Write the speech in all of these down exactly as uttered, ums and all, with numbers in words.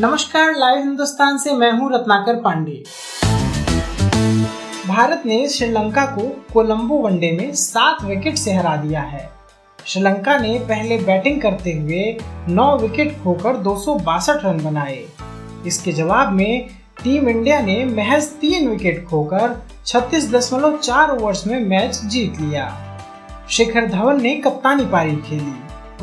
नमस्कार, लाइव हिंदुस्तान से मैं हूं रत्नाकर पांडे। भारत ने श्रीलंका को कोलंबो वनडे में सात विकेट से हरा दिया है। श्रीलंका ने पहले बैटिंग करते हुए नौ विकेट खोकर दो सौ बासठ रन बनाए। इसके जवाब में टीम इंडिया ने महज तीन विकेट खोकर छत्तीस दशमलव चार ओवर्स में मैच जीत लिया। शिखर धवन ने कप्तानी पारी खेली,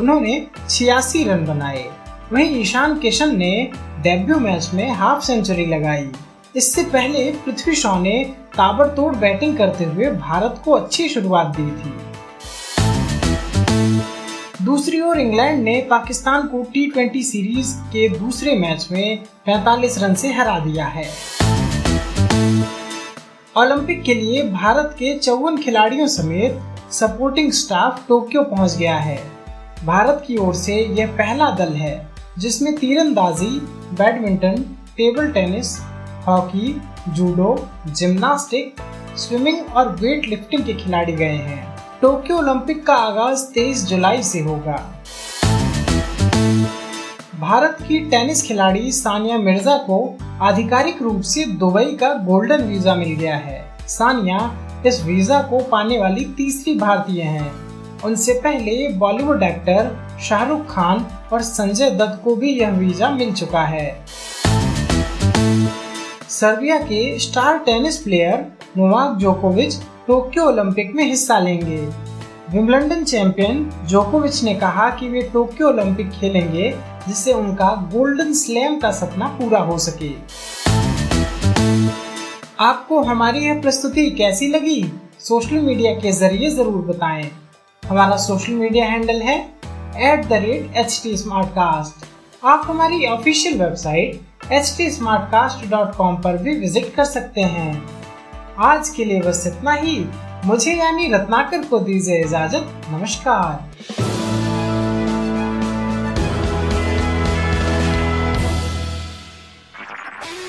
उन्होंने छियासी रन बनाए। वहीं ईशान किशन ने डेब्यू मैच में हाफ सेंचुरी लगाई। इससे पहले पृथ्वी शॉ ने ताबड़तोड़ बैटिंग करते हुए भारत को अच्छी शुरुआत दी थी। दूसरी ओर इंग्लैंड ने पाकिस्तान को टी ट्वेंटी सीरीज के दूसरे मैच में पैंतालीस रन से हरा दिया है। ओलंपिक के लिए भारत के चौवन खिलाड़ियों समेत सपोर्टिंग स्टाफ टोक्यो पहुंच गया है। भारत की ओर से यह पहला दल है जिसमें तीरंदाजी, badminton, table tennis, hockey, judo, gymnastic, swimming और वेट लिफ्टिंग के खिलाड़ी गए हैं। टोक्यो ओलंपिक का आगाज तेईस जुलाई से होगा। भारत की टेनिस खिलाड़ी सानिया मिर्जा को आधिकारिक रूप से दुबई का गोल्डन वीजा मिल गया है। सानिया इस वीजा को पाने वाली तीसरी भारतीय हैं। उनसे पहले बॉलीवुड एक्टर शाहरुख खान और संजय दत्त को भी यह वीजा मिल चुका है। सर्बिया के स्टार टेनिस प्लेयर नोवाक जोकोविच टोक्यो ओलंपिक में हिस्सा लेंगे। विंबलडन चैंपियन जोकोविच ने कहा कि वे टोक्यो ओलंपिक खेलेंगे जिससे उनका गोल्डन स्लैम का सपना पूरा हो सके। आपको हमारी यह प्रस्तुति कैसी लगी, सोशल मीडिया के जरिए जरूर बताएं। हमारा सोशल मीडिया हैंडल है at the rate H T smartcast. आप हमारी official website H T smartcast dot com पर भी विजिट कर सकते हैं। आज के लिए बस इतना ही। मुझे यानी रत्नाकर को दीजिए इजाजत। नमस्कार।